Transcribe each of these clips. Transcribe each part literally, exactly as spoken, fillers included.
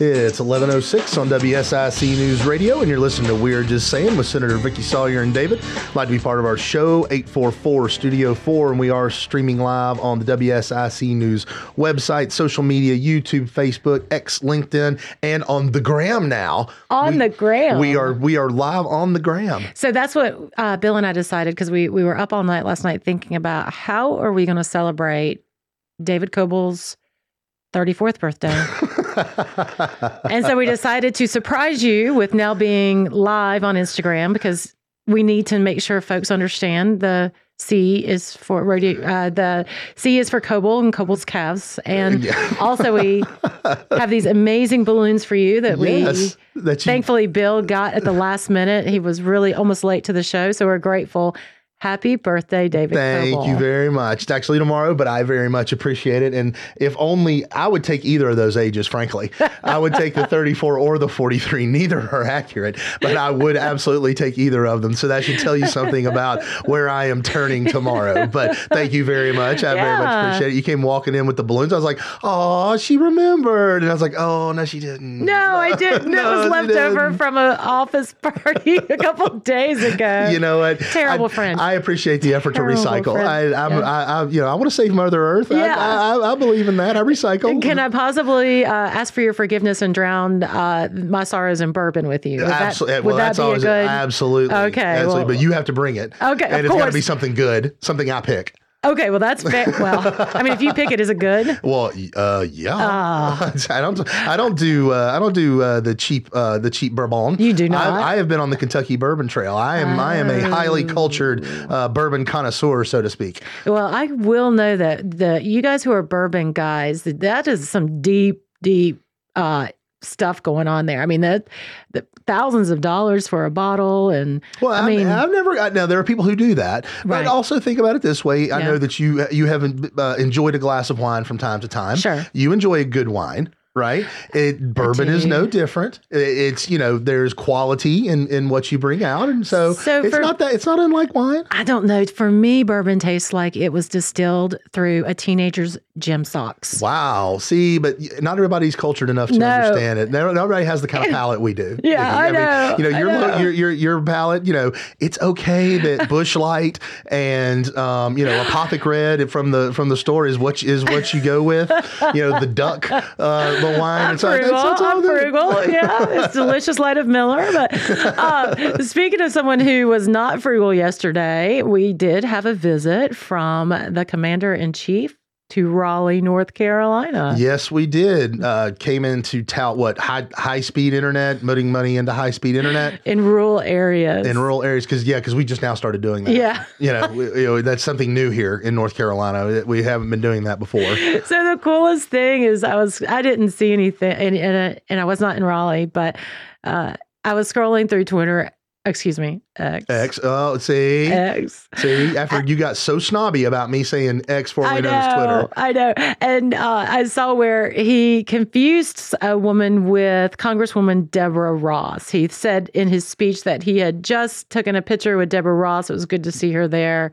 It's eleven oh six on W S I C News Radio, and you're listening to We're Just Sayin' with Senator Vickie Sawyer and David. I'd like to be part of our show, eight four four Studio four, and we are streaming live on the W S I C News website, social media, YouTube, Facebook, X, LinkedIn, and on the gram now. On we, the gram. We are we are live on the gram. So that's what uh, Bill and I decided, because we, we were up all night last night thinking about how are we going to celebrate David Coble's thirty-fourth birthday. And so we decided to surprise you with now being live on Instagram, because we need to make sure folks understand the C is for rodeo, uh, the C is for Coble and Coble's calves. And yeah. Also we have these amazing balloons for you that yes, we, that you... thankfully Bill got at the last minute. He was really almost late to the show. So we're grateful. Happy birthday, David Thank Coble. You very much. It's actually tomorrow, but I very much appreciate it. And if only, I would take either of those ages, frankly. I would take the thirty-four or the forty-three. Neither are accurate, but I would absolutely take either of them. So that should tell you something about where I am turning tomorrow. But thank you very much. I yeah. very much appreciate it. You came walking in with the balloons. I was like, oh, she remembered. And I was like, oh, no, she didn't. No, no I didn't. No, it was left over from an office party a couple days ago. You know what? Terrible I, friend. I I appreciate the effort to recycle. I, I'm, yeah. I, I, you know, I want to save Mother Earth. Yeah. I, I, I believe in that. I recycle. Can I possibly uh, ask for your forgiveness and drown uh, my sorrows in bourbon with you? Would absolutely. That, well, would that's that be always a good? Absolutely. Okay. Absolutely. Well, but you have to bring it. Okay. And it's got to be something good, something I pick. Okay, well, that's fair. Well, I mean, if you pick it, is it good? Well, uh, yeah. Uh, I don't, I don't do, uh, I don't do uh, the cheap, uh, the cheap bourbon. You do not. I, I have been on the Kentucky bourbon trail. I am, oh. I am a highly cultured uh, bourbon connoisseur, so to speak. Well, I will know that the you guys who are bourbon guys, that is some deep, deep uh, stuff going on there. I mean, that. that thousands of dollars for a bottle. And well, I mean, I've never got, now there are people who do that, but right. also think about it this way. I yeah. know that you, you haven't uh, enjoyed a glass of wine from time to time. Sure. You enjoy a good wine. Right. It, bourbon is no different. It, it's, you know, there's quality in, in what you bring out. And so, so it's for, not that it's not unlike wine. I don't know. For me, bourbon tastes like it was distilled through a teenager's gym socks. Wow. See, but not everybody's cultured enough to no. understand it. Not everybody has the kind of palate we do. yeah, I, mean, I know. You know, your, know. your, your, your palate, you know, it's okay that Bush Light and, um, you know, Apothic Red from the, from the store is what, is what you go with, you know, the duck, uh, the wine. I'm frugal. Like, I'm frugal. Yeah, it's delicious light of Miller. But uh, speaking of someone who was not frugal yesterday, we did have a visit from the commander in chief to Raleigh, North Carolina. Yes, we did. Uh, came in to tout what high high speed internet, putting money into high speed internet in rural areas. In rural areas, because yeah, because we just now started doing that. Yeah, you know, we, you know, that's something new here in North Carolina. We haven't been doing that before. So the coolest thing is, I was I didn't see anything, and and, and I was not in Raleigh, but uh, I was scrolling through Twitter. Excuse me, X. X. Oh, see? X. See? After you got so snobby about me saying X, formerly known as Twitter. I know. And uh, I saw where he confused a woman with Congresswoman Deborah Ross. He said in his speech that he had just taken a picture with Deborah Ross. It was good to see her there.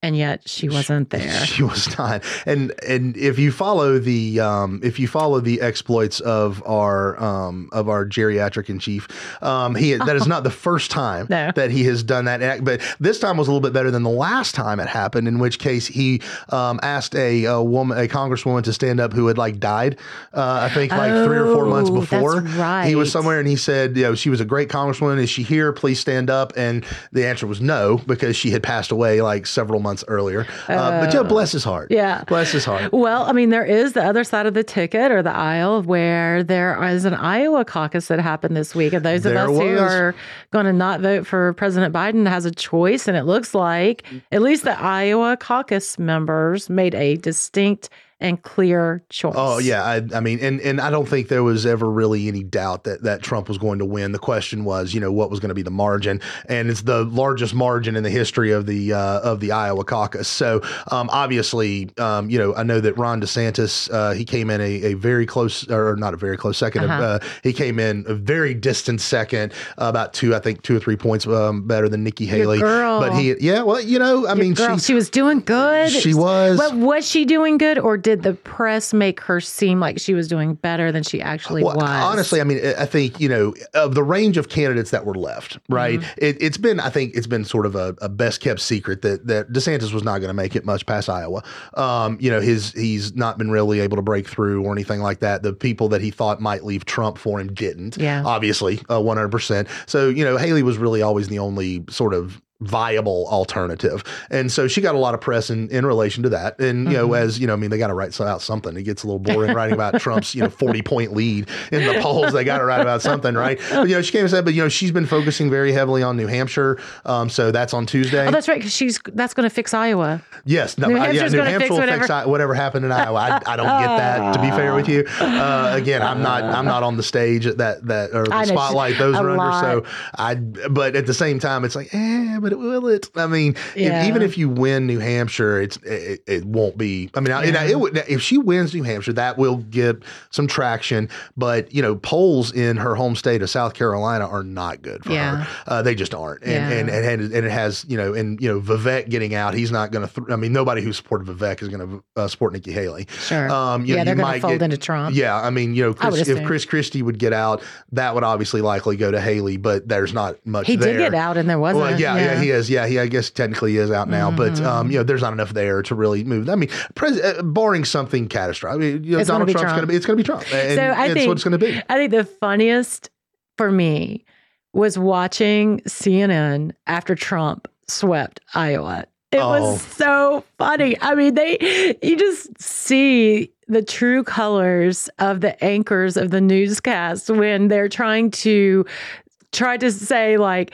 And yet she wasn't there. She was not. And and if you follow the um, if you follow the exploits of our um, of our geriatric in chief, um, he that is not the first time no. that he has done that. But this time was a little bit better than the last time it happened. In which case he um, asked a, a woman, a congresswoman, to stand up who had like died. Uh, I think like oh, three or four months before. That's right. He was somewhere and he said, you know, she was a great congresswoman. Is she here? Please stand up. And the answer was no, because she had passed away like several months earlier. Uh, uh, but yeah, bless his heart. Yeah. Bless his heart. Well, I mean, there is the other side of the ticket or the aisle where there is an Iowa caucus that happened this week. And those there of us was. who are going to not vote for President Biden has a choice. And it looks like at least the Iowa caucus members made a distinct and clear choice. Oh, yeah. I, I mean, and, and I don't think there was ever really any doubt that, that Trump was going to win. The question was, you know, what was going to be the margin? And it's the largest margin in the history of the uh, of the Iowa caucus. So um, obviously, um, you know, I know that Ron DeSantis, uh, he came in a, a very close or not a very close second. Uh-huh. Uh, he came in a very distant second, uh, about two, I think two or three points um, better than Nikki Haley. Your girl. But he. Yeah. Well, you know, I Your mean, she, she was doing good. She was. But was she doing good or did did the press make her seem like she was doing better than she actually well, was? Honestly, I mean, I think, you know, of the range of candidates that were left, right? Mm-hmm. It, it's been, I think it's been sort of a, a best kept secret that, that DeSantis was not going to make it much past Iowa. Um, you know, his he's not been really able to break through or anything like that. The people that he thought might leave Trump for him didn't, yeah. obviously, uh, one hundred percent. So, you know, Haley was really always the only sort of viable alternative. And so she got a lot of press in, in relation to that. And, you mm-hmm. know, as, you know, I mean, they got to write out something. It gets a little boring writing about Trump's, you know, forty point lead in the polls. They got to write about something, right? But, you know, she came and said, but, you know, she's been focusing very heavily on New Hampshire. Um, so that's on Tuesday. Oh, that's right. Because she's, that's going to fix Iowa. Yes. No, New I, yeah, New Hampshire fix will whatever. fix I, whatever happened in Iowa. I, I don't get that, to be fair with you. Uh, again, I'm not, I'm not on the stage that, that, or the spotlight those are lot. under. So I, but at the same time, it's like, eh, but will it? I mean, yeah. if, even if you win New Hampshire, it's it, it won't be. I mean, yeah. it, it would, if she wins New Hampshire, that will get some traction. But you know, polls in her home state of South Carolina are not good for yeah. her. Uh, they just aren't. And, yeah. and and and it has you know, and you know, Vivek getting out, he's not going to. Th- I mean, nobody who supported Vivek is going to uh, support Nikki Haley. Sure. Um, you yeah, know, they're going to fold get, into Trump. Yeah, I mean, you know, Chris, if Chris Christie would get out, that would obviously likely go to Haley. But there's not much. He there. did get out, and there wasn't. Well, yeah. yeah. Yeah, he is. Yeah, he I guess technically is out now, mm-hmm. but um, you know, there's not enough there to really move. I mean, pres- uh, barring something catastrophic, I mean, you know, Donald Trump's going to be. It's going to be Trump. And, so I and think, that's what it's going to be. I think the funniest for me was watching C N N after Trump swept Iowa. It oh. was so funny. I mean, they you just see the true colors of the anchors of the newscast when they're trying to try to say like,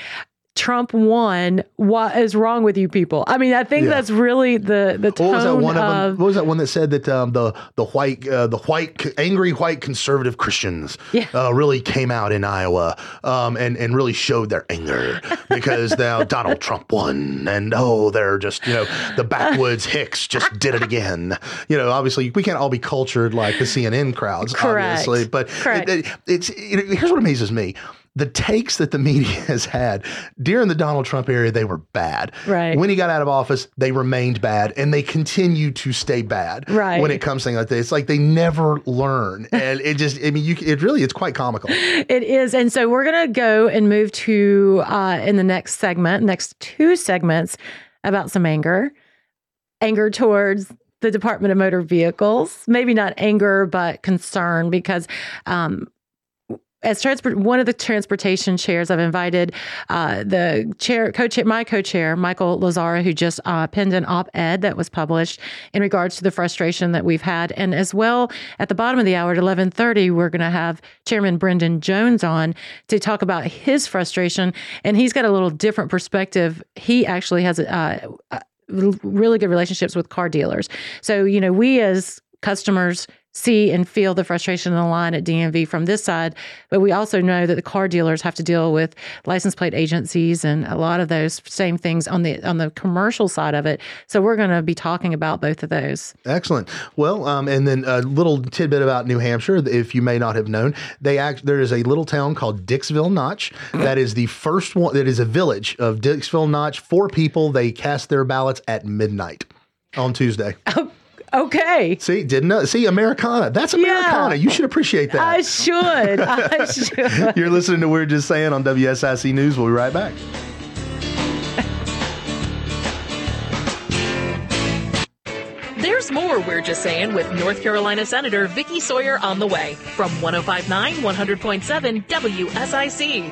Trump won. What is wrong with you people? I mean, I think yeah. that's really the the tone what was that one of, of what was that one that said that um, the the white uh, the white angry white conservative Christians yeah. uh, really came out in Iowa um, and and really showed their anger because now Donald Trump won and oh they're just you know the backwoods hicks just did it again. You know, obviously we can't all be cultured like the C N N crowds, Correct. obviously. But Correct. It, it, it's it, here's what amazes me. The takes that the media has had during the Donald Trump era, they were bad. Right. When he got out of office, they remained bad, and they continue to stay bad. Right. When it comes to things like this, it's like they never learn, and it just—I mean, you—it really, it's quite comical. It is, and so we're gonna go and move to uh, in the next segment, next two segments, about some anger, anger towards the Department of Motor Vehicles. Maybe not anger, but concern because. Um, As transport, one of the transportation chairs, I've invited uh, the chair, co-chair, my co-chair, Michael Lazzara, who just uh, penned an op-ed that was published in regards to the frustration that we've had. And as well, at the bottom of the hour at eleven thirty, we're going to have Chairman Brenden Jones on to talk about his frustration. And he's got a little different perspective. He actually has uh, really good relationships with car dealers. So, you know, we as customers see and feel the frustration in the line at D M V from this side. But we also know that the car dealers have to deal with license plate agencies and a lot of those same things on the on the commercial side of it. So we're going to be talking about both of those. Excellent. Well, um, and then a little tidbit about New Hampshire, if you may not have known, they act, there is a little town called Dixville Notch. That is the first one. That is a village of Dixville Notch. Four people. They cast their ballots at midnight on Tuesday. Okay. See, didn't know. See, Americana. That's Americana. Yeah. You should appreciate that. I should. I should. You're listening to We're Just Sayin' on W S I C News. We'll be right back. There's more We're Just Sayin' with North Carolina Senator Vickie Sawyer on the way from one oh five point nine, one hundred point seven W S I C.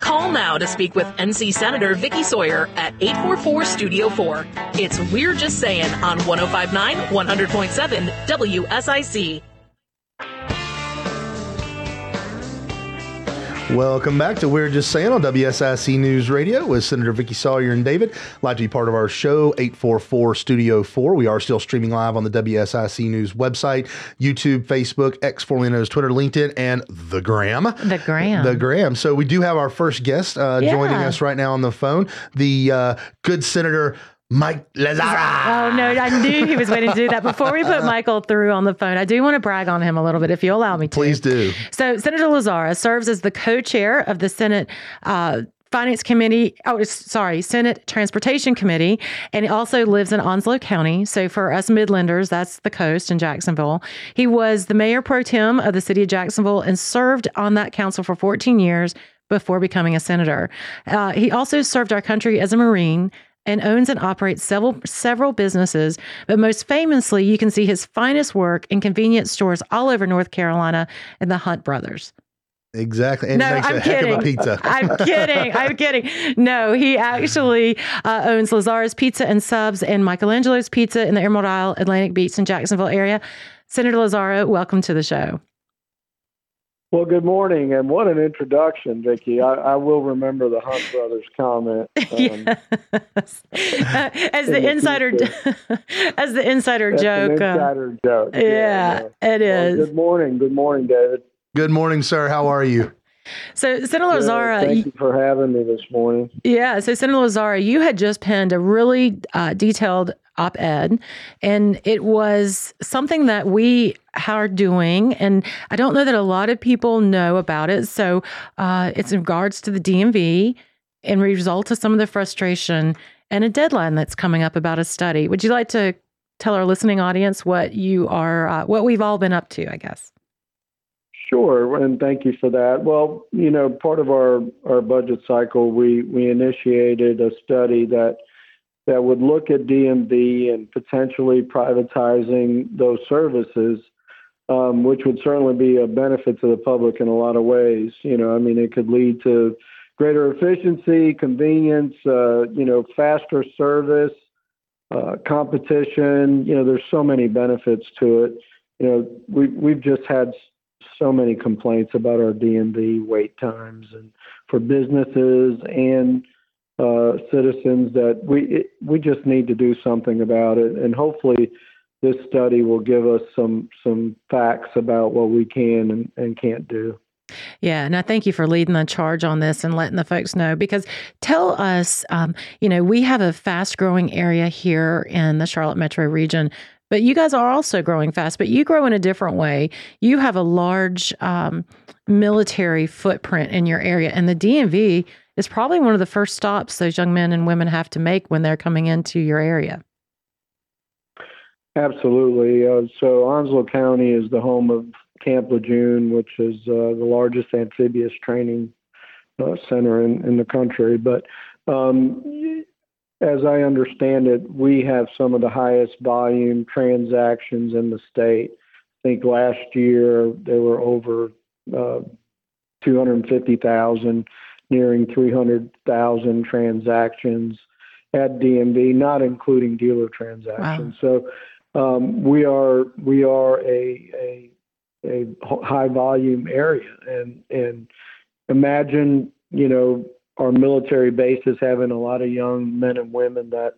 Call now to speak with N C Senator Vickie Sawyer at eight four four, studio four. It's We're Just Sayin' on one oh five point nine, one hundred point seven W S I C. Welcome back to We're Just Sayin' on W S I C News Radio with Senator Vickie Sawyer and David. Like to be part of our show, eight four four, studio four. We are still streaming live on the W S I C News website, YouTube, Facebook, X, formerly known as Twitter, LinkedIn, and the Gram. The Gram. The Gram. So we do have our first guest uh, yeah. joining us right now on the phone, the uh, good Senator Mike Lazzara. Oh, no, I knew he was waiting to do that. Before we put Michael through on the phone, I do want to brag on him a little bit, if you'll allow me to. Please do. So Senator Lazzara serves as the co-chair of the Senate uh, Finance Committee, oh, sorry, Senate Transportation Committee, and he also lives in Onslow County. So for us Midlanders, that's the coast in Jacksonville. He was the mayor pro tem of the city of Jacksonville and served on that council for fourteen years before becoming a senator. Uh, he also served our country as a Marine and owns and operates several several businesses, but most famously, you can see his finest work in convenience stores all over North Carolina and the Hunt Brothers. Exactly. And no, makes I'm a kidding. Heck of a pizza. I'm kidding. I'm kidding. No, he actually uh, owns Lazzara's Pizza and Subs and Michelangelo's Pizza in the Emerald Isle, Atlantic Beach, and Jacksonville area. Senator Lazzara, welcome to the show. Well, good morning, and what an introduction, Vickie. I, I will remember the Hunt Brothers comment. Um, yes. uh, as, the the insider, as the insider That's joke. An insider um, joke. Yeah, yeah. it well, is. Good morning. Good morning, David. Good morning, sir. How are you? So, Senator Lazzara, thank you for having me this morning. Yeah. So, Senator Lazzara, you had just penned a really uh, detailed op-ed, and it was something that we are doing, and I don't know that a lot of people know about it. So, uh, it's in regards to the D M V and result of some of the frustration and a deadline that's coming up about a study. Would you like to tell our listening audience what you are, uh, what we've all been up to, I guess? Sure, and thank you for that. Well, you know, part of our, our budget cycle, we, we initiated a study that that would look at D M V and potentially privatizing those services, um, which would certainly be a benefit to the public in a lot of ways. You know, I mean, it could lead to greater efficiency, convenience, uh, you know, faster service, uh, competition. You know, there's so many benefits to it. You know, we we've just had so many complaints about our D M V wait times, and for businesses and uh, citizens that we it, we just need to do something about it. And hopefully this study will give us some some facts about what we can and, and can't do. Yeah. And I thank you for leading the charge on this and letting the folks know, because tell us, um, you know, we have a fast growing area here in the Charlotte metro region. But you guys are also growing fast, but you grow in a different way. You have a large um, military footprint in your area, and the D M V is probably one of the first stops those young men and women have to make when they're coming into your area. Absolutely. Uh, so Onslow County is the home of Camp Lejeune, which is uh, the largest amphibious training uh, center in, in the country. But um as I understand it, we have some of the highest volume transactions in the state. I think last year there were over uh, two hundred fifty thousand, nearing three hundred thousand transactions at D M V, not including dealer transactions. Wow. So um, we are we are a, a a high volume area, and and imagine you know. Our military base is having a lot of young men and women that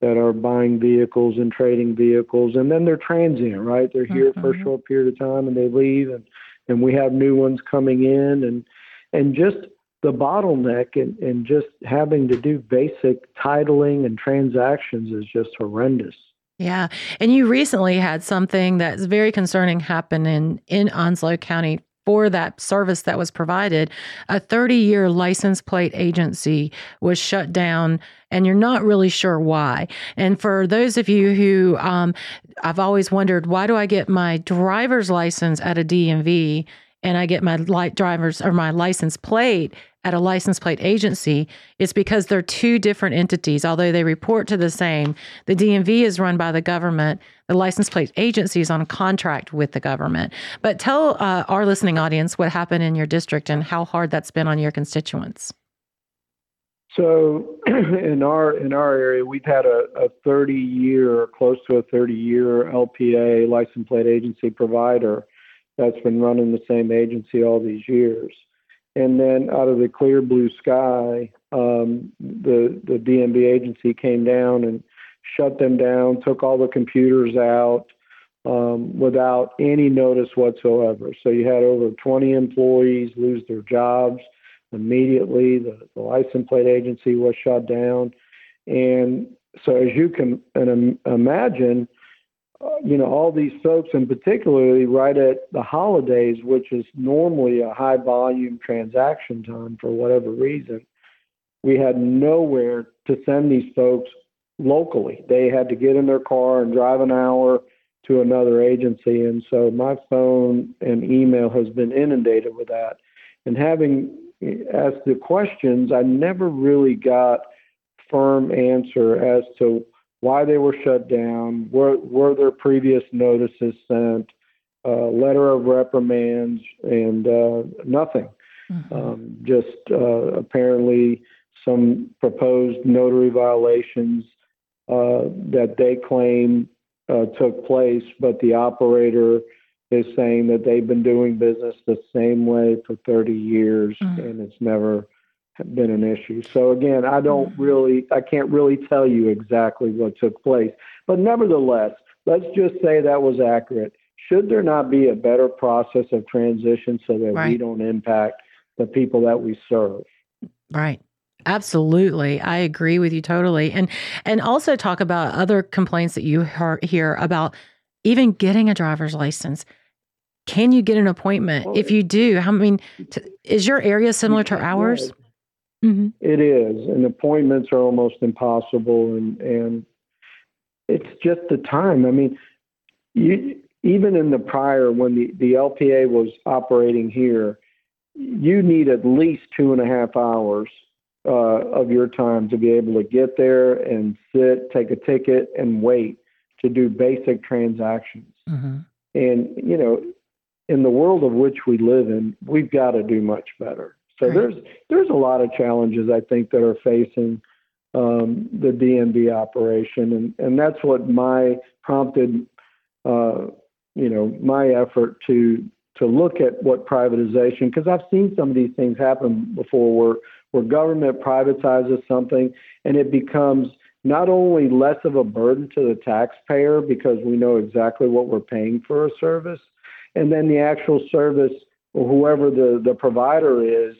that are buying vehicles and trading vehicles, and then they're transient, right? They're here mm-hmm. for a short period of time and they leave, and, and we have new ones coming in, and and just the bottleneck and, and just having to do basic titling and transactions is just horrendous. Yeah. And you recently had something that's very concerning happen in, in Onslow County for that service that was provided. A thirty-year license plate agency was shut down, and you're not really sure why. And for those of you who, um, I've always wondered, why do I get my driver's license at a D M V and I get my li- driver's or my license plate at a license plate agency? It's because they're two different entities, although they report to the same. The D M V is run by the government. The license plate agency is on a contract with the government. But tell uh, our listening audience what happened in your district and how hard that's been on your constituents. So in our in our area, we've had a, a thirty-year, close to a thirty-year L P A, license plate agency provider that's been running the same agency all these years. And then out of the clear blue sky, um, the, the D M V agency came down and shut them down, took all the computers out um, without any notice whatsoever. So you had over twenty employees lose their jobs immediately. The, the license plate agency was shut down. And so as you can imagine, you know, all these folks, and particularly right at the holidays, which is normally a high volume transaction time for whatever reason, We had nowhere to send these folks locally. They had to get in their car and drive an hour to another agency. And so my phone and email has been inundated with that. And having asked the questions, I never really got firm answer as to why they were shut down, were, were there previous notices sent, uh, letter of reprimands, and uh, nothing. Mm-hmm. Um, just uh, apparently some proposed notary violations uh, that they claim uh, took place, but the operator is saying that they've been doing business the same way for thirty years, mm-hmm. and it's never been an issue. So again, I don't mm-hmm. really, I can't really tell you exactly what took place, but nevertheless, let's just say that was accurate. Should there not be a better process of transition so that right. we don't impact the people that we serve? Right. Absolutely. I agree with you totally. And, and also talk about other complaints that you hear about even getting a driver's license. Can you get an appointment? Well, if you do, I mean, t- is your area similar to ours? Mm-hmm. It is. And appointments are almost impossible. And, and it's just the time. I mean, you, even in the prior, when the, the L P A was operating here, you need at least two and a half hours uh, of your time to be able to get there and sit, take a ticket, and wait to do basic transactions. Mm-hmm. And, you know, in the world of which we live in, we've got to do much better. So right. there's there's a lot of challenges, I think, that are facing um, the D M V operation. And, and that's what my prompted, uh, you know, my effort to to look at what privatization, because I've seen some of these things happen before where, where government privatizes something and it becomes not only less of a burden to the taxpayer because we know exactly what we're paying for a service, and then the actual service or whoever the, the provider is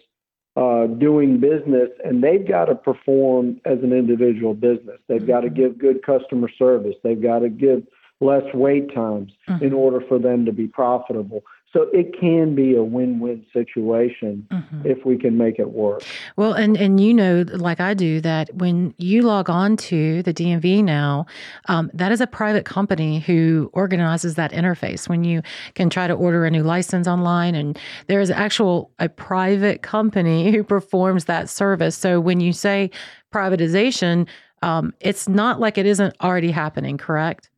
uh, doing business, and they've got to perform as an individual business. They've mm-hmm. got to give good customer service. They've got to give less wait times mm-hmm. in order for them to be profitable. So it can be a win-win situation mm-hmm. if we can make it work. Well, and, and you know, like I do, that when you log on to the D M V now, um, that is a private company who organizes that interface. When you can try to order a new license online, and there is actual a private company who performs that service. So when you say privatization, um, it's not like it isn't already happening, correct?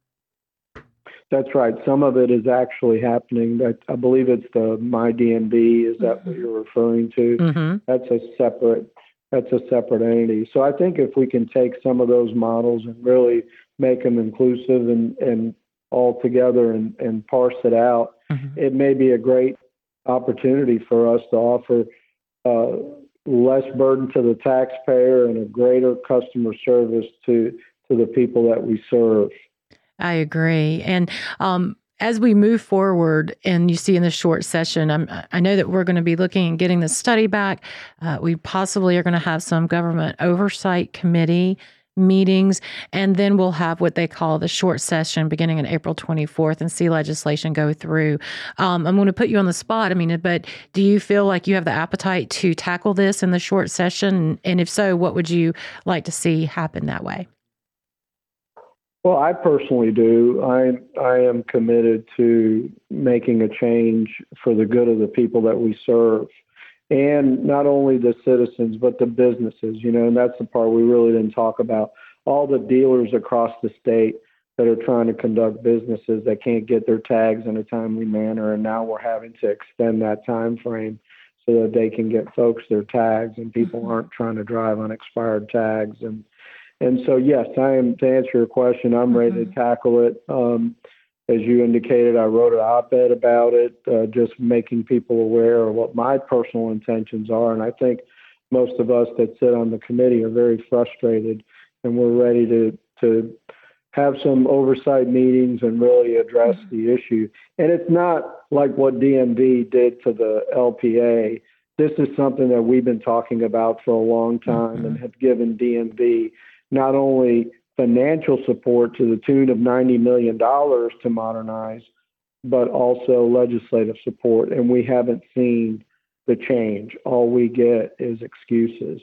That's right. Some of it is actually happening. I believe it's the MyDMV. Is that what you're referring to? Mm-hmm. That's a separate. That's a separate entity. So I think if we can take some of those models and really make them inclusive and, and all together and, and parse it out, mm-hmm. it may be a great opportunity for us to offer uh, less burden to the taxpayer and a greater customer service to to the people that we serve. I agree. And um, as we move forward, and you see in the short session, I'm, I know that we're going to be looking and getting this study back. Uh, we possibly are going to have some government oversight committee meetings, and then we'll have what they call the short session beginning on April twenty-fourth and see legislation go through. Um, I'm going to put you on the spot. I mean, but do you feel like you have the appetite to tackle this in the short session? And if so, what would you like to see happen that way? Well, I personally do. I I am committed to making a change for the good of the people that we serve, and not only the citizens, but the businesses, you know, and that's the part we really didn't talk about. All the dealers across the state that are trying to conduct businesses that can't get their tags in a timely manner, and now we're having to extend that time frame so that they can get folks their tags, and people aren't trying to drive on expired tags. And And so, yes, I am, to answer your question, I'm ready mm-hmm. to tackle it. Um, as you indicated, I wrote an op-ed about it, uh, just making people aware of what my personal intentions are. And I think most of us that sit on the committee are very frustrated, and we're ready to, to have some oversight meetings and really address mm-hmm. the issue. And it's not like what D M V did to the L P A. This is something that we've been talking about for a long time mm-hmm. and have given D M V not only financial support to the tune of ninety million dollars to modernize, but also legislative support. And we haven't seen the change. All we get is excuses.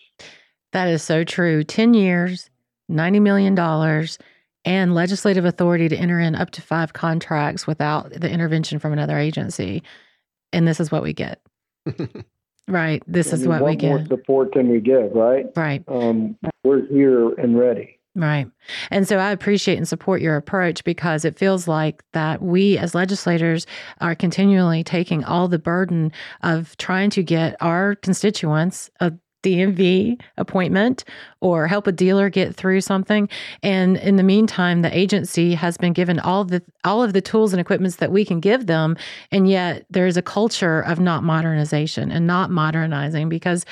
That is so true. ten years, ninety million dollars, and legislative authority to enter in up to five contracts without the intervention from another agency. And this is what we get. Right. This I mean, is what, what we get. What more support can we give, right? Right. Um, we're here and ready. Right. And so I appreciate and support your approach, because it feels like that we as legislators are continually taking all the burden of trying to get our constituents a D M V appointment or help a dealer get through something. And in the meantime, the agency has been given all the all of the tools and equipments that we can give them. And yet there is a culture of not modernization and not modernizing, because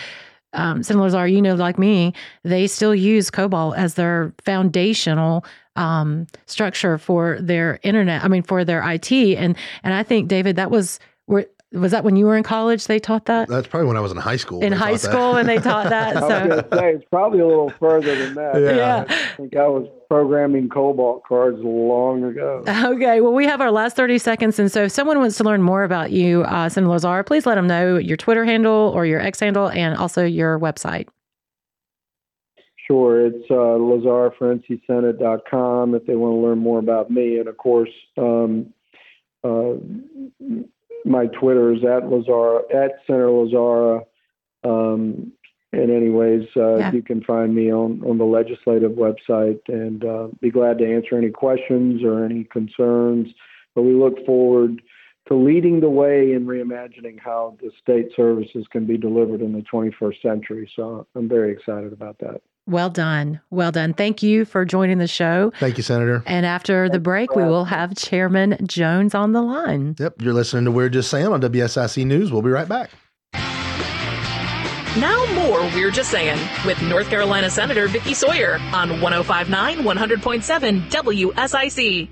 Um, Senator Lazzara, you know, like me, they still use COBOL as their foundational um, structure for their internet. I mean, for their I T. And and I think, David, that was were, was that when you were in college? They taught that. That's probably when I was in high school. In high school, and they taught that. So. I was going to say, it's probably a little further than that. Yeah. yeah. I think I was programming COBOL cards long ago. Okay. Well, we have our last thirty seconds. And so if someone wants to learn more about you, uh, Senator Lazzara, please let them know your Twitter handle or your X handle and also your website. Sure. It's uh, Lazzara for N C Senate dot com if they want to learn more about me. And of course, um, uh, my Twitter is at Lazzara, at Senator Lazzara. Um, And anyways, uh, yeah. you can find me on, on the legislative website, and uh, be glad to answer any questions or any concerns. But we look forward to leading the way in reimagining how the state services can be delivered in the twenty-first century. So I'm very excited about that. Well done. Well done. Thank you for joining the show. Thank you, Senator. And after the break, we will have Chairman Jones on the line. Yep. You're listening to We're Just Sayin' on W S I C News. We'll be right back. Now more We're Just Sayin' with North Carolina Senator Vickie Sawyer on one oh five point nine, one hundred point seven W S I C.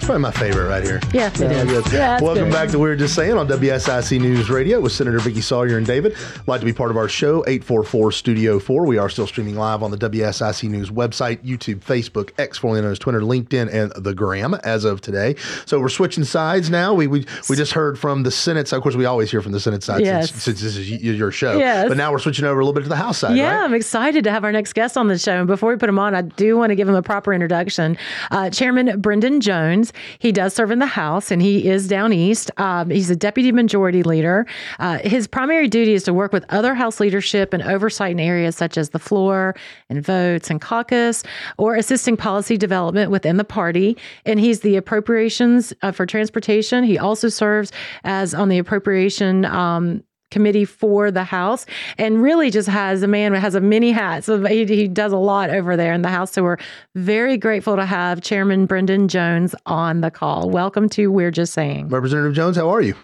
It's probably my favorite right here. Yeah, it yeah, is. Yeah, Welcome good. back to We're Just Sayin' on W S I C News Radio with Senator Vickie Sawyer and David. Like to be part of our show, eight four four, studio four. We are still streaming live on the W S I C News website, YouTube, Facebook, X, formerly known as Twitter, LinkedIn, and the Gram as of today. So we're switching sides now. We we, we just heard from the Senate side. Of course, we always hear from the Senate side yes. since, since this is your show. Yes. But now we're switching over a little bit to the House side. Yeah, right? I'm excited to have our next guest on the show. And before we put him on, I do want to give him a proper introduction. Uh, Chairman Brenden Jones. He does serve in the House, and he is down east. Um, he's a deputy majority leader. Uh, his primary duty is to work with other House leadership and oversight in areas such as the floor and votes and caucus, or assisting policy development within the party. And he's the appropriations uh, for transportation. He also serves as on the appropriation um committee for the House, and really just has a man who has a mini hat. So he, he does a lot over there in the House. So we're very grateful to have Chairman Brenden Jones on the call. Welcome to We're Just Sayin'. Representative Jones, how are you?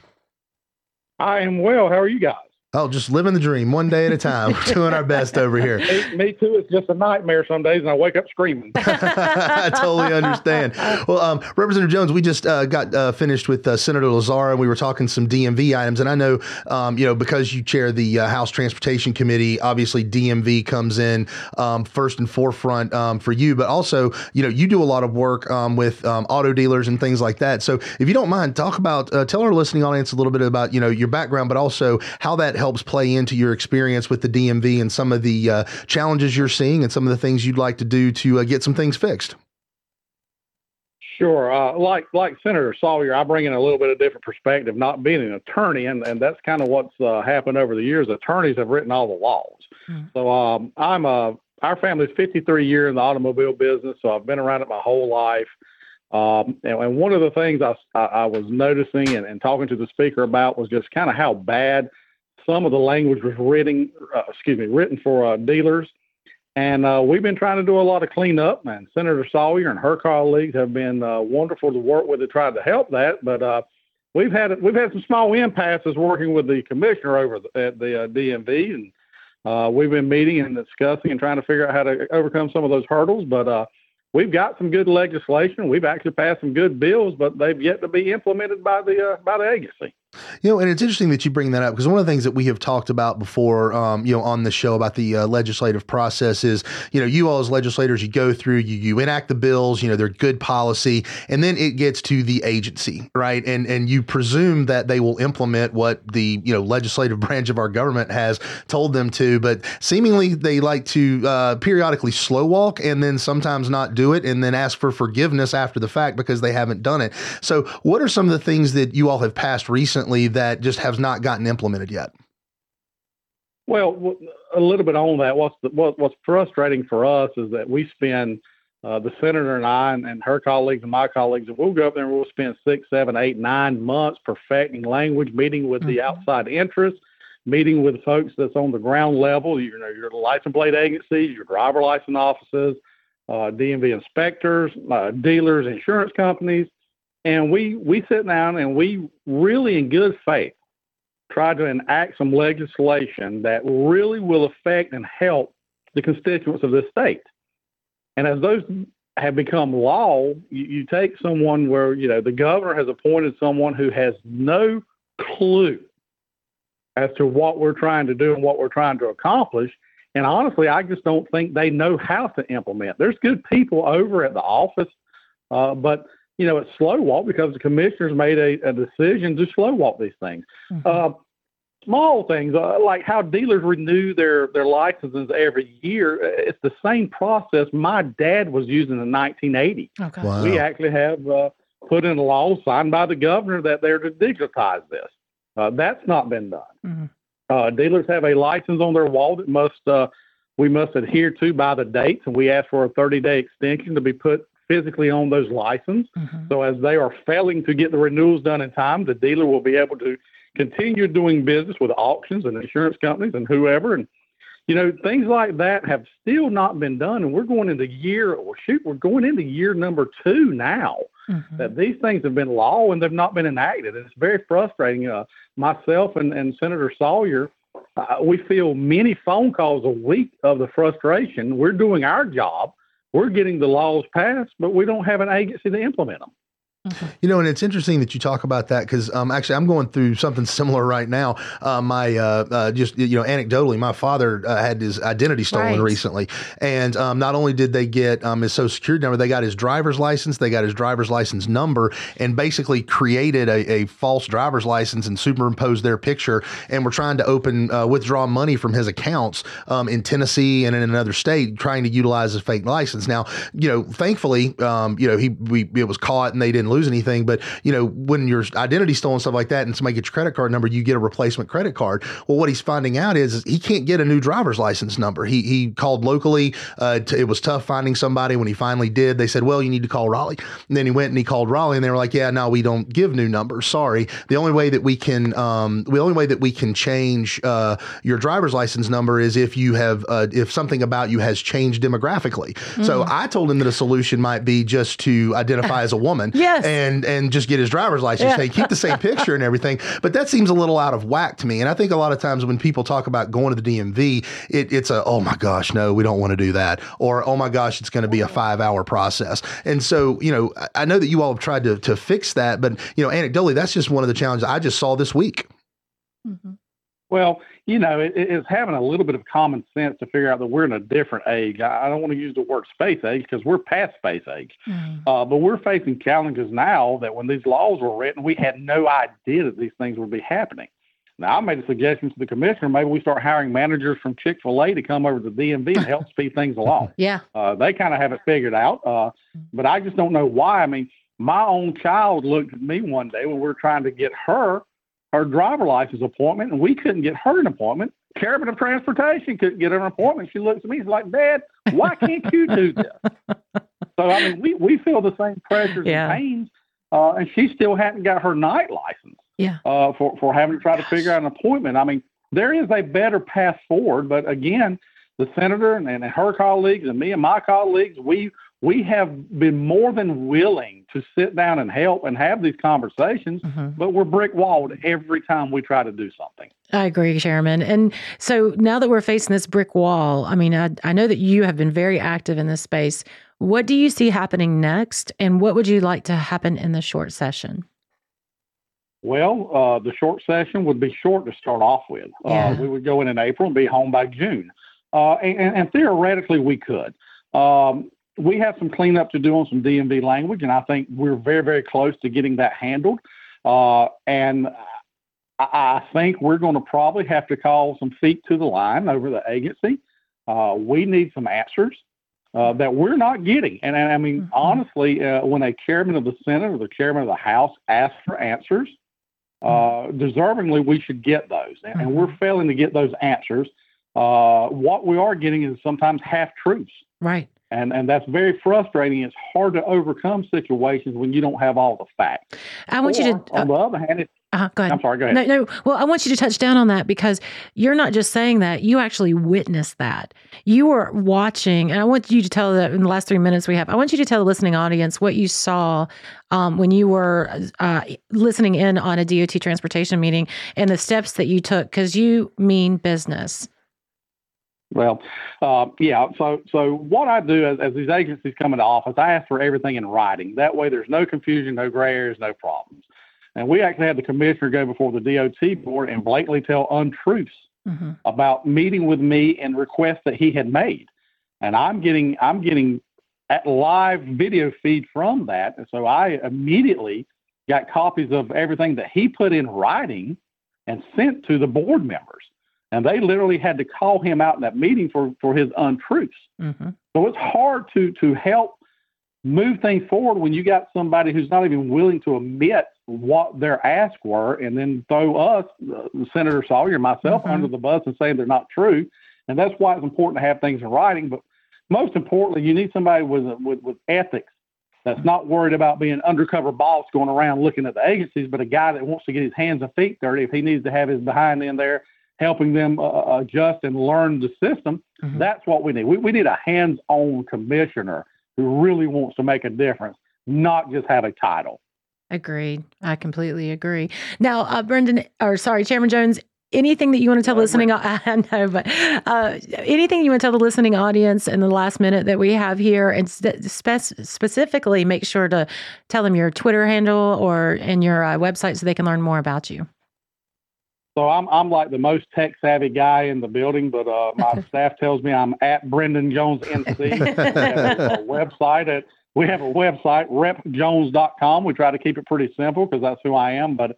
I am well. How are you guys? Oh, just living the dream, one day at a time, doing our best over here. Me, me too. It's just a nightmare some days, and I wake up screaming. I totally understand. Well, um, Representative Jones, we just uh, got uh, finished with uh, Senator Lazzara, and we were talking some D M V items. And I know, um, you know, because you chair the uh, House Transportation Committee, obviously D M V comes in um, first and forefront um, for you. But also, you know, you do a lot of work um, with um, auto dealers and things like that. So, if you don't mind, talk about uh, tell our listening audience a little bit about you know your background, but also how that helps. helps play into your experience with the D M V and some of the uh, challenges you're seeing and some of the things you'd like to do to uh, get some things fixed. Sure. Uh, like like Senator Sawyer, I bring in a little bit of different perspective, not being an attorney, and, and that's kind of what's uh, happened over the years. Attorneys have written all the laws. Mm-hmm. So um, I'm a, our family's fifty-three years in the automobile business, so I've been around it my whole life. Um, and, and one of the things I, I, I was noticing and, and talking to the speaker about was just kind of how bad some of the language was written, uh, excuse me, written for uh, dealers. And uh, we've been trying to do a lot of cleanup, and Senator Sawyer and her colleagues have been uh, wonderful to work with to try to help that. But uh, we've had we've had some small impasses working with the commissioner over the, at the uh, D M V, and uh, we've been meeting and discussing and trying to figure out how to overcome some of those hurdles. But uh, we've got some good legislation. We've actually passed some good bills, but they've yet to be implemented by the uh, by the agency. You know, and it's interesting that you bring that up, because one of the things that we have talked about before, um, you know, on the show about the uh, legislative process is, you know, you all as legislators, you go through, you you enact the bills, you know, they're good policy, and then it gets to the agency, right? And and you presume that they will implement what the, you know, legislative branch of our government has told them to, but seemingly they like to uh, periodically slow walk and then sometimes not do it and then ask for forgiveness after the fact because they haven't done it. So what are some of the things that you all have passed recently that just have not gotten implemented yet? Well, a little bit on that. What's the, what, what's frustrating for us is that we spend, uh, the senator and I and, and her colleagues and my colleagues, and we'll go up there and we'll spend six, seven, eight, nine months perfecting language, meeting with mm-hmm. the outside interests, meeting with folks that's on the ground level, you know, your license plate agencies, your driver license offices, uh, D M V inspectors, uh, dealers, insurance companies. And we, we sit down and we really in good faith try to enact some legislation that really will affect and help the constituents of this state. And as those have become law, you, you take someone where, you know, the governor has appointed someone who has no clue as to what we're trying to do and what we're trying to accomplish. And honestly, I just don't think they know how to implement. There's good people over at the office, uh, but you know, it's slow walk because the commissioners made a, a decision to slow walk these things. Mm-hmm. Uh, small things uh, like how dealers renew their, their licenses every year. It's the same process my dad was using in nineteen eighty. Okay. Wow. We actually have uh, put in a law signed by the governor that they're to digitize this. Uh, that's not been done. Mm-hmm. Uh, dealers have a license on their wall that must uh, we must adhere to by the dates, and we ask for a thirty-day extension to be put physically on those licenses. Mm-hmm. So as they are failing to get the renewals done in time, the dealer will be able to continue doing business with auctions and insurance companies and whoever. And, you know, things like that have still not been done. And we're going into year, well, shoot, we're going into year number two now mm-hmm. that these things have been law and they've not been enacted. And it's very frustrating. Uh, myself and, and Senator Sawyer, uh, we feel many phone calls a week of the frustration. We're doing our job. We're getting the laws passed, but we don't have an agency to implement them. You know, and it's interesting that you talk about that because um, actually I'm going through something similar right now. Uh, my uh, uh, just, you know, anecdotally, my father uh, had his identity stolen right. recently. And um, not only did they get um, his social security number, they got his driver's license. They got his driver's license number and basically created a, a false driver's license and superimposed their picture. And were trying to open, uh, withdraw money from his accounts um, in Tennessee and in another state, trying to utilize his fake license. Now, you know, thankfully, um, you know, he we it was caught and they didn't lose lose anything. But, you know, when your identity's stolen, stuff like that, and somebody gets your credit card number, you get a replacement credit card. Well, what he's finding out is, is he can't get a new driver's license number. He he called locally. Uh, t- it was tough finding somebody. When he finally did, they said, well, you need to call Raleigh. And then he went and he called Raleigh and they were like, yeah, no, we don't give new numbers. Sorry. The only way that we can, um, the only way that we can change uh, your driver's license number is if you have, uh, if something about you has changed demographically. Mm-hmm. So I told him that a solution might be just to identify as a woman. Yes. And and just get his driver's license. Yeah. They keep the same picture and everything. But that seems a little out of whack to me. And I think a lot of times when people talk about going to the D M V, it, it's a, oh my gosh, no, we don't want to do that. Or, oh my gosh, it's going to be a five hour process. And so, you know, I know that you all have tried to, to fix that. But, you know, anecdotally, that's just one of the challenges I just saw this week. Mm-hmm. Well, you know, it, it's having a little bit of common sense to figure out that we're in a different age. I don't want to use the word space age because we're past space age. Mm-hmm. Uh, but we're facing challenges now that when these laws were written, we had no idea that these things would be happening. Now, I made a suggestion to the commissioner, maybe we start hiring managers from Chick-fil-A to come over to the D M V and help speed things along. Yeah. Uh, they kind of have it figured out. Uh, but I just don't know why. I mean, my own child looked at me one day when we were trying to get her her driver license appointment, and we couldn't get her an appointment. Chairman of Transportation couldn't get her an appointment. She looks at me, she's like, Dad, why can't you do this? So, I mean, we, we feel the same pressures yeah. and pains, uh, and she still hadn't got her night license yeah. uh, for, for having to try to Gosh. figure out an appointment. I mean, there is a better path forward, but again, the senator and, and her colleagues and me and my colleagues, we we have been more than willing to sit down and help and have these conversations, mm-hmm. but we're brick-walled every time we try to do something. I agree, Chairman. And so now that we're facing this brick wall, I mean, I, I know that you have been very active in this space. What do you see happening next, and what would you like to happen in the short session? Well, uh, the short session would be short to start off with. Yeah. Uh, we would go in in April and be home by June. Uh, and, and theoretically, we could. Um, we have some cleanup to do on some D M V language, and I think we're very, very close to getting that handled. Uh, and I, I think we're going to probably have to call some feet to the line over the agency. Uh, we need some answers uh, that we're not getting. And, and I mean, mm-hmm. honestly, uh, when a chairman of the Senate or the chairman of the House asks for answers, uh, mm-hmm. deservingly, we should get those. And, mm-hmm. and we're failing to get those answers. Uh, what we are getting is sometimes half-truths. Right. And and that's very frustrating. It's hard to overcome situations when you don't have all the facts. I want or, you to... Uh, on the other hand... It, uh, go ahead. I'm sorry, go ahead. No, no. Well, I want you to touch down on that because you're not just saying that. You actually witnessed that. You were watching, and I want you to tell that in the last three minutes we have, I want you to tell the listening audience what you saw um, when you were uh, listening in on a D O T transportation meeting and the steps that you took because you mean business. Well, uh, yeah, so so what I do as, as these agencies come into office, I ask for everything in writing. That way there's no confusion, no gray areas, no problems. And we actually had the commissioner go before the D O T board and blatantly tell untruths mm-hmm. about meeting with me and requests that he had made. And I'm getting I'm getting at live video feed from that. And so I immediately got copies of everything that he put in writing and sent to the board members. And they literally had to call him out in that meeting for, for his untruths. Mm-hmm. So it's hard to to help move things forward when you got somebody who's not even willing to admit what their asks were and then throw us, uh, Senator Sawyer, myself, mm-hmm. under the bus and say they're not true. And that's why it's important to have things in writing. But most importantly, you need somebody with with, with ethics that's mm-hmm. not worried about being undercover boss going around looking at the agencies, but a guy that wants to get his hands and feet dirty if he needs to have his behind in there helping them uh, adjust and learn the system. Mm-hmm. That's what we need. We, we need a hands-on commissioner who really wants to make a difference, not just have a title. Agreed. I completely agree. Now, uh, Brenden, or sorry, Chairman Jones, anything that you want to tell the listening, I know, but uh, anything you want to tell the listening audience in the last minute that we have here, and spe- specifically make sure to tell them your Twitter handle or and your uh, website so they can learn more about you. So I'm I'm like the most tech savvy guy in the building, but uh, my staff tells me I'm at Brenden Jones N C. We have a website at we have a website rep jones dot com. We try to keep it pretty simple because that's who I am. But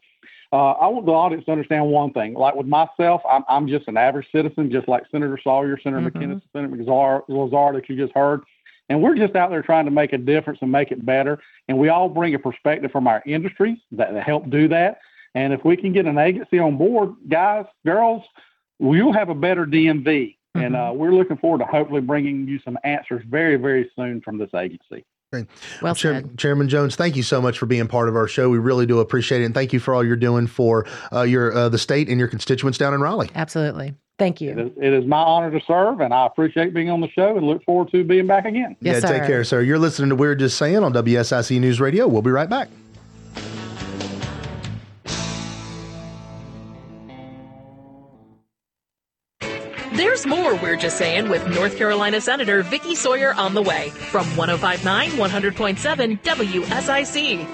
uh, I want the audience to understand one thing. Like with myself, I'm I'm just an average citizen, just like Senator Sawyer, Senator mm-hmm. McKinnon, Senator Lazzara that you just heard. And we're just out there trying to make a difference and make it better. And we all bring a perspective from our industries that, that help do that. And if we can get an agency on board, guys, girls, we'll have a better D M V. Mm-hmm. And uh, we're looking forward to hopefully bringing you some answers very, very soon from this agency. Great. Well, Chair, Chairman Jones, thank you so much for being part of our show. We really do appreciate it. And thank you for all you're doing for uh, your uh, the state and your constituents down in Raleigh. Absolutely. Thank you. It is, it is my honor to serve, and I appreciate being on the show and look forward to being back again. Yes, yeah, sir. Take care, sir. You're listening to We're Just Sayin' on W S I C News Radio. We'll be right back. There's more We're Just Sayin' with North Carolina Senator Vickie Sawyer on the way from one oh five point nine, one hundred point seven W S I C.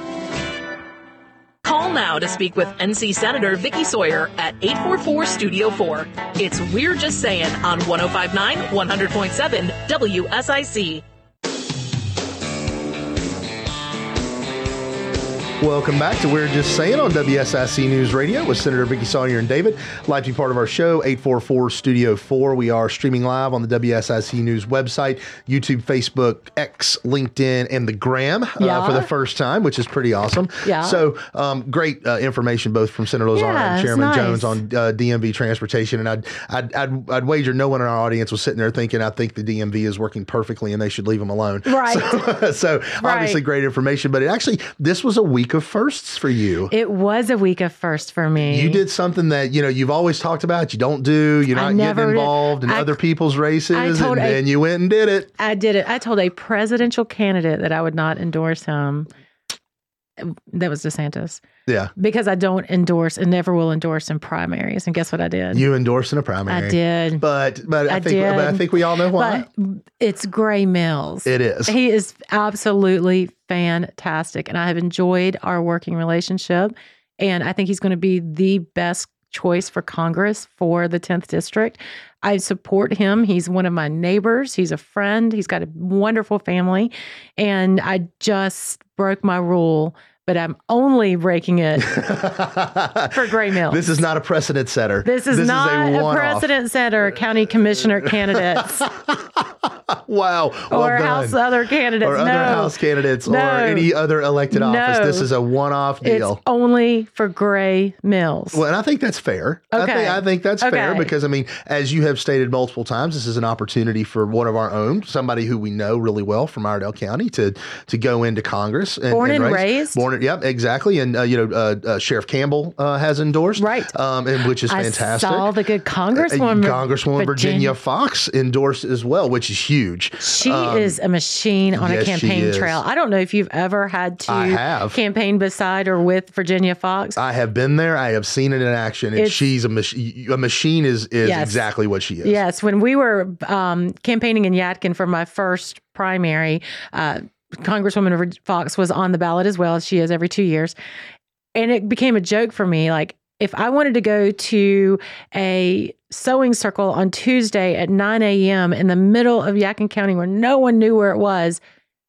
Call now to speak with N C Senator Vickie Sawyer at eight four four, studio four. It's We're Just Sayin' on one oh five point nine, one hundred point seven W S I C. Welcome back to We're Just Sayin' on W S I C News Radio with Senator Vickie Sawyer and David. Like to be part of our show, eight four four, studio four. We are streaming live on the W S I C News website, YouTube, Facebook, X, LinkedIn, and the Gram yeah. uh, for the first time, which is pretty awesome. Yeah. So um, great uh, information both from Senator Lazzara yeah, and Chairman nice. Jones on uh, D M V transportation. And I'd, I'd, I'd, I'd wager no one in our audience was sitting there thinking, I think the D M V is working perfectly and they should leave them alone. Right. So, so right. obviously great information, but it actually, this was a week of firsts for you. It was a week of firsts for me. You did something that, you know, you've always talked about, you don't do, you're not getting involved did. in I, other people's races, and a, then you went and did it. I did it. I told a presidential candidate that I would not endorse him. That was DeSantis. Yeah. Because I don't endorse and never will endorse in primaries. And guess what I did? You endorsed in a primary. I did. But but I, I think did. but I think we all know why. But it's Gray Mills. It is. He is absolutely fantastic. And I have enjoyed our working relationship. And I think he's going to be the best choice for Congress for the tenth District. I support him. He's one of my neighbors. He's a friend. He's got a wonderful family. And I just broke my rule, but I'm only breaking it for Gray Mills. This is not a precedent setter. This is this not is a, a precedent setter, county commissioner candidates. Wow. Well or done. House other candidates. Or no. other House candidates no. or any other elected no. office. This is a one-off deal. It's only for Gray Mills. Well, and I think that's fair. Okay. I, th- I think that's okay. fair because, I mean, as you have stated multiple times, this is an opportunity for one of our own, somebody who we know really well from Iredell County, to to go into Congress. And, Born and, and raised. raised. Born, yep, exactly. And, uh, you know, uh, uh, Sheriff Campbell uh, has endorsed. Right. Um, and, which is I fantastic. I saw the good Congresswoman. Uh, Congresswoman Virginia. Virginia Foxx endorsed as well, which is huge. Huge. She um, is a machine on yes, a campaign trail. I don't know if you've ever had to campaign beside or with Virginia Foxx. I have been there. I have seen it in action. And it's, she's a machine. A machine is, is yes. exactly what she is. Yes. When we were um, campaigning in Yadkin for my first primary, uh, Congresswoman Foxx was on the ballot as well as she is every two years. And it became a joke for me. Like, if I wanted to go to a sewing circle on Tuesday at nine a.m. in the middle of Yadkin County where no one knew where it was,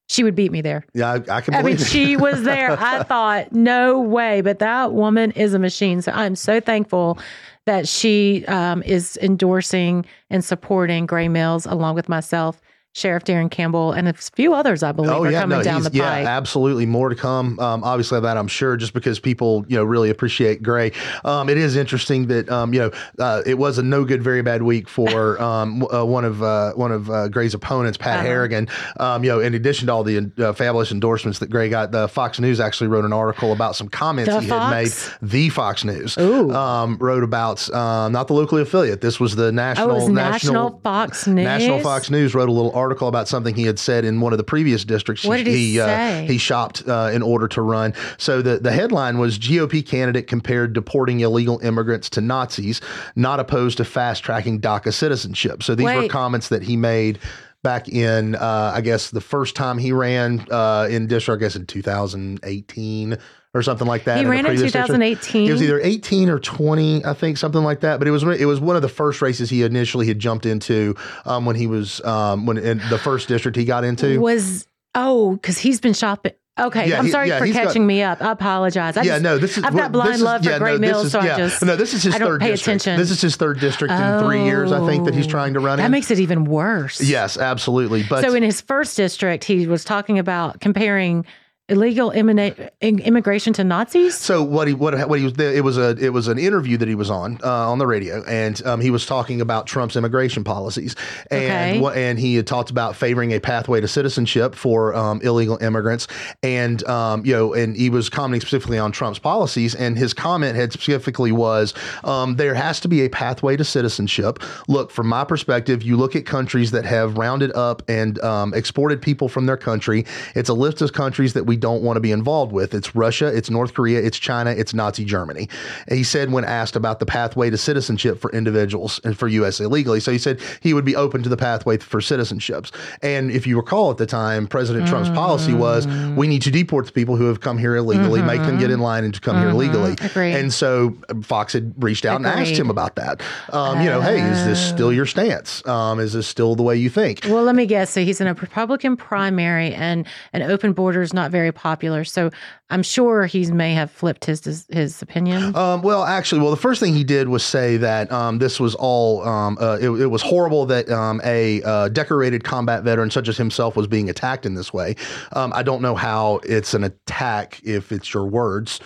she would beat me there. Yeah, I, I can believe I mean, it. She was there. I thought, no way. But that woman is a machine. So I'm so thankful that she um, is endorsing and supporting Gray Mills along with myself, Sheriff Darren Campbell, and a few others, I believe, oh, yeah, are coming no, down the pipe. Yeah, absolutely. More to come. Um, obviously, that I'm sure, just because people, you know, really appreciate Gray. Um, it is interesting that, um, you know, uh, it was a no good, very bad week for um, uh, one of uh, one of uh, Gray's opponents, Pat uh-huh. Harrigan. Um, you know, in addition to all the uh, fabulous endorsements that Gray got, the Fox News actually wrote an article about some comments the he Fox? had made. The Fox News um, wrote about um, not the local affiliate. This was the national. Oh, it was national, national Fox News. National Fox News wrote a little article. article about something he had said in one of the previous districts. What did he, he say? Uh, he shopped uh, in order to run. So the, the headline was G O P candidate compared deporting illegal immigrants to Nazis, not opposed to fast-tracking DACA citizenship. So these Wait. were comments that he made back in, uh, I guess, the first time he ran uh, in district, I guess, in two thousand eighteen or something like that. He in ran in two thousand eighteen. It was either eighteen or twenty, I think, something like that. But it was it was one of the first races he initially had jumped into um, when he was um, when in the first district he got into was oh because he's been shopping. Okay, yeah, I'm sorry he, yeah, for catching got, me up. I apologize. I yeah, just, no, this is I've got blind is, love for yeah, Gray no, Mills, is, so yeah. I just no. This is his I don't third pay district. Attention. This is his third district oh, in three years. I think that he's trying to run. That in. makes it even worse. Yes, absolutely. But so in his first district, he was talking about comparing illegal immina- immigration to Nazis. So what he what what he was it was a it was an interview that he was on uh, on the radio, and um, he was talking about Trump's immigration policies, and okay. wh- and he had talked about favoring a pathway to citizenship for um, illegal immigrants, and um, you know, and he was commenting specifically on Trump's policies, and his comment had specifically was um, there has to be a pathway to citizenship. Look, from my perspective, you look at countries that have rounded up and um, exported people from their country. It's a list of countries that we don't want to be involved with. It's Russia, it's North Korea, it's China, it's Nazi Germany. And he said when asked about the pathway to citizenship for individuals and for U S illegally. So he said he would be open to the pathway for citizenships. And if you recall at the time, President Trump's mm-hmm. policy was we need to deport the people who have come here illegally, mm-hmm. make them get in line and to come mm-hmm. here legally. Agreed. And so Fox had reached out Agreed. and asked him about that. Um, uh, you know, hey, is this still your stance? Um, is this still the way you think? Well, let me guess. So he's in a Republican primary and an open border is not very popular. So I'm sure he may have flipped his his, his opinion. Um, well, actually, well, the first thing he did was say that um, this was all, um, uh, it, it was horrible that um, a uh, decorated combat veteran such as himself was being attacked in this way. Um, I don't know how it's an attack if it's your words.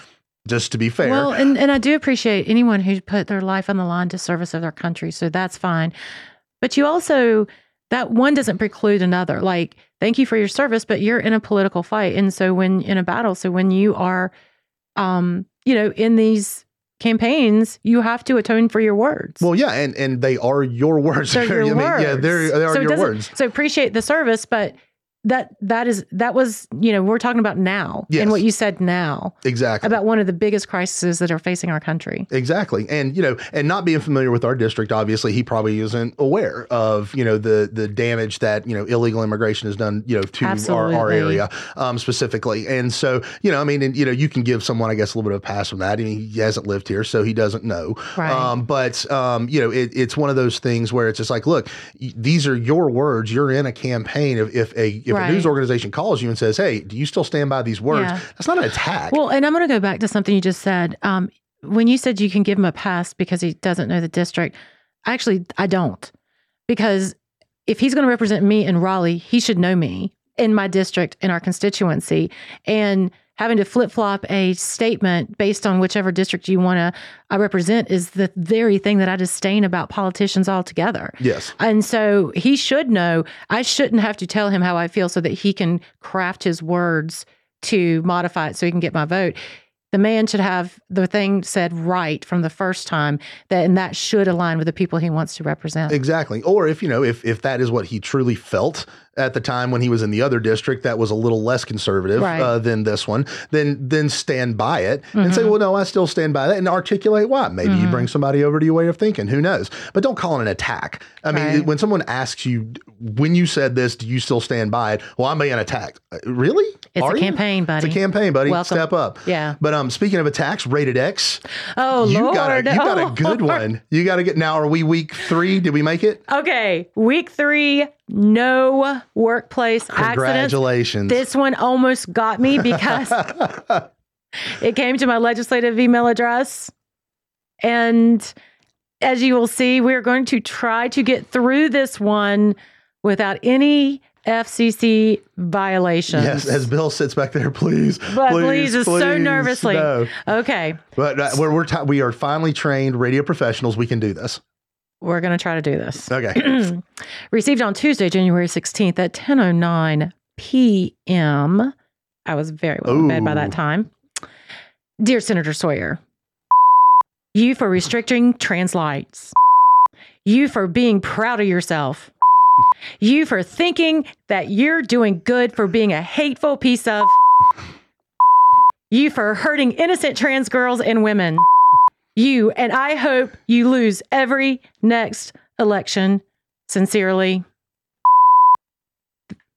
Just to be fair. Well, and, and I do appreciate anyone who put their life on the line to service of their country. So that's fine. But you also, that one doesn't preclude another. Like, thank you for your service, but you're in a political fight. And so when in a battle, so when you are, um, you know, in these campaigns, you have to atone for your words. Well, yeah. And, and they are your words. They're your I mean, words. Yeah, they're, they are so your words. So appreciate the service, but that that is that was, you know, we're talking about now yes. and what you said now. Exactly. About one of the biggest crises that are facing our country. Exactly. And, you know, and not being familiar with our district, obviously, he probably isn't aware of, you know, the the damage that, you know, illegal immigration has done, you know, to our, our area um, specifically. And so, you know, I mean, and, you know, you can give someone, I guess, a little bit of a pass on that. I mean, he hasn't lived here, so he doesn't know. Right. Um, but, um, you know, it, it's one of those things where it's just like, look, these are your words. You're in a campaign. If, if a If right. a news organization calls you and says, hey, do you still stand by these words? Yeah. That's not an attack. Well, and I'm going to go back to something you just said. Um, when you said you can give him a pass because he doesn't know the district, actually, I don't. Because if he's going to represent me in Raleigh, he should know me in my district, in our constituency. And having to flip-flop a statement based on whichever district you want to uh, represent is the very thing that I disdain about politicians altogether. Yes. And so he should know. I shouldn't have to tell him how I feel so that he can craft his words to modify it so he can get my vote. The man should have the thing said right from the first time, that and that should align with the people he wants to represent. Exactly. Or if, you know, if if that is what he truly felt at the time when he was in the other district that was a little less conservative right. uh, than this one, then then stand by it mm-hmm. and say, well, no, I still stand by that, and articulate why. Maybe mm-hmm. you bring somebody over to your way of thinking. Who knows? But don't call it an attack. I right. mean, when someone asks you, when you said this, do you still stand by it? Well, I'm being attacked. Really? It's Are a you? campaign, buddy. It's a campaign, buddy. Welcome. Step up. Yeah. But um, speaking of attacks, rated X. Oh, you Lord. Got a, you got oh, a good Lord. one. You got to get, now are we week three? Did we make it? Okay. Week three. No workplace accidents. Congratulations. This one almost got me because it came to my legislative email address. And as you will see, we're going to try to get through this one without any F C C violations. Yes, as Bill sits back there, please, but please, please is please, so nervously. No. Okay. But uh, we're, we're t- we are finally trained radio professionals. We can do this. We're going to try to do this. Okay. Received on Tuesday, January sixteenth at ten oh nine p.m. I was very well in bed by that time. Dear Senator Sawyer, you for restricting trans rights. You for being proud of yourself. You for thinking that you're doing good for being a hateful piece of. You for hurting innocent trans girls and women. You, and I hope you lose every next election. Sincerely.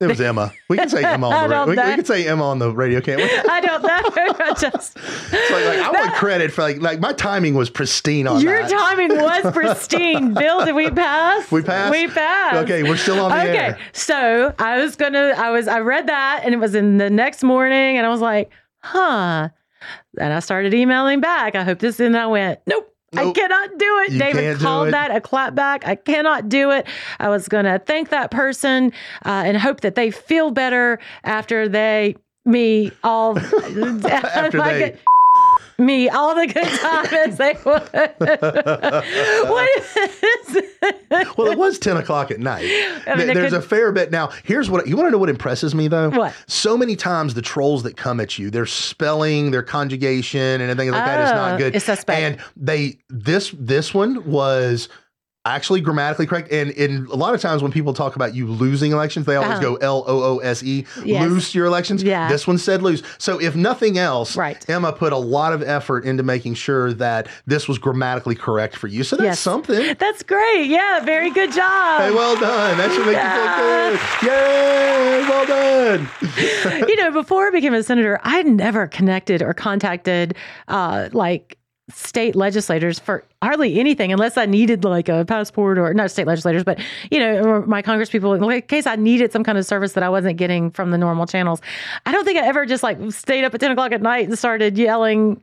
It was Emma. We can say Emma on the radio. We, we can say Emma on the radio, can't we? I don't know. I just. It's like, like I that, want credit for like like my timing was pristine on your that. Your timing was pristine. Bill, did we pass? We passed. We passed. Okay, we're still on the okay, air. Okay, so I was gonna. I was. I read that, and it was in the next morning, and I was like, huh. And I started emailing back. I hope this, and I went, nope. Nope. I cannot do it. You David called it. that a clap back. I cannot do it. I was going to thank that person uh, and hope that they feel better after they, me, all, after like they. A, me, all the good times they would. What is this? Well, it was ten o'clock at night. I mean, There's could, a fair bit. Now, here's what, you want to know what impresses me though? What? So many times the trolls that come at you, their spelling, their conjugation and everything like oh, that is not good. It's suspect. And they, this, this one was actually grammatically correct. And in a lot of times when people talk about you losing elections, they always uh-huh. go L O O S E, yes. lose your elections. Yeah. This one said lose. So if nothing else, right. Emma put a lot of effort into making sure that this was grammatically correct for you. So that's yes. something. That's great. Yeah. Very good job. Hey, well done. That should make you feel good. Yay. Well done. You know, before I became a senator, I never connected or contacted uh, like state legislators for hardly anything unless I needed like a passport or not state legislators, but you know, my Congress people in case I needed some kind of service that I wasn't getting from the normal channels. I don't think I ever just like stayed up at ten o'clock at night and started yelling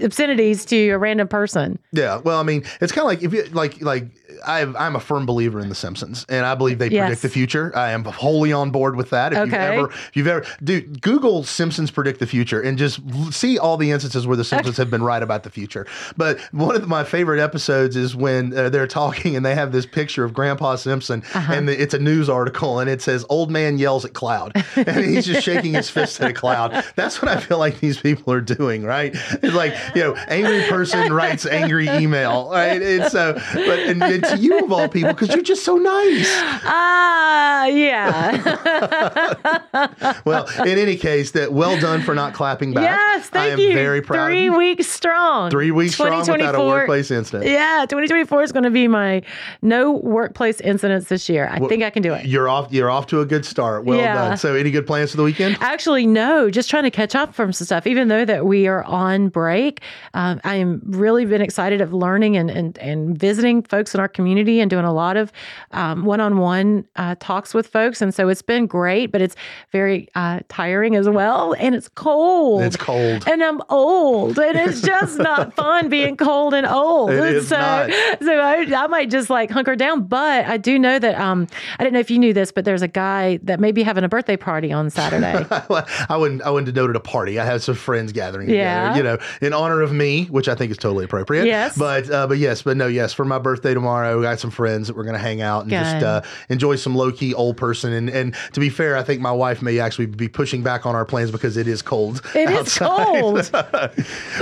obscenities to a random person. Yeah. Well, I mean, it's kind of like if you like, like I've, I'm a firm believer in The Simpsons and I believe they yes. predict the future. I am wholly on board with that. If okay. you've ever, if you've ever, dude, Google Simpsons predict the future and just see all the instances where The Simpsons have been right about the future. But one of the, my favorite episodes is when uh, they're talking and they have this picture of Grandpa Simpson uh-huh. and the, it's a news article and it says old man yells at cloud and he's just shaking his fist at a cloud. That's what I feel like these people are doing, right? It's like, you know, angry person writes angry email, right? And so, but and, and to you of all people, because you're just so nice. Ah, uh, yeah. Well, in any case, that well done for not clapping back. Yes, thank I am you. Very proud. Three of you. Weeks strong. Three weeks strong without a workplace incident. Yeah, twenty twenty-four is going to be my no workplace incidents this year. I well, think I can do it. You're off. You're off to a good start. Well yeah. done. So, any good plans for the weekend? Actually, no. Just trying to catch up from some stuff. Even though that we are on break, um, I am really been excited of learning and and and visiting folks in our community and doing a lot of um, one-on-one uh, talks with folks. And so it's been great, but it's very uh, tiring as well. And it's cold. It's cold. And I'm old. And it's just not fun being cold and old. It and is so, not. So I, I might just like hunker down. But I do know that um, I didn't know if you knew this, but there's a guy that may be having a birthday party on Saturday. Well, I wouldn't. I wouldn't have noted a party. I have some friends gathering yeah. together, you know, in honor of me, which I think is totally appropriate. Yes. But uh, but yes, but no, yes. For my birthday tomorrow, we got some friends that we're going to hang out and Good. just uh, enjoy some low key old person. And and to be fair, I think my wife may actually be pushing back on our plans because it is cold. It outside. is cold.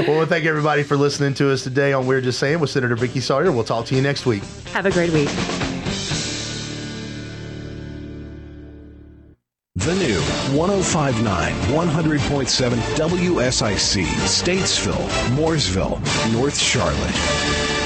Well, thank everybody for listening to us today on We're Just Sayin' with Senator Vickie Sawyer. We'll talk to you next week. Have a great week. The new one oh five point nine, one hundred point seven W S I C, Statesville, Mooresville, North Charlotte.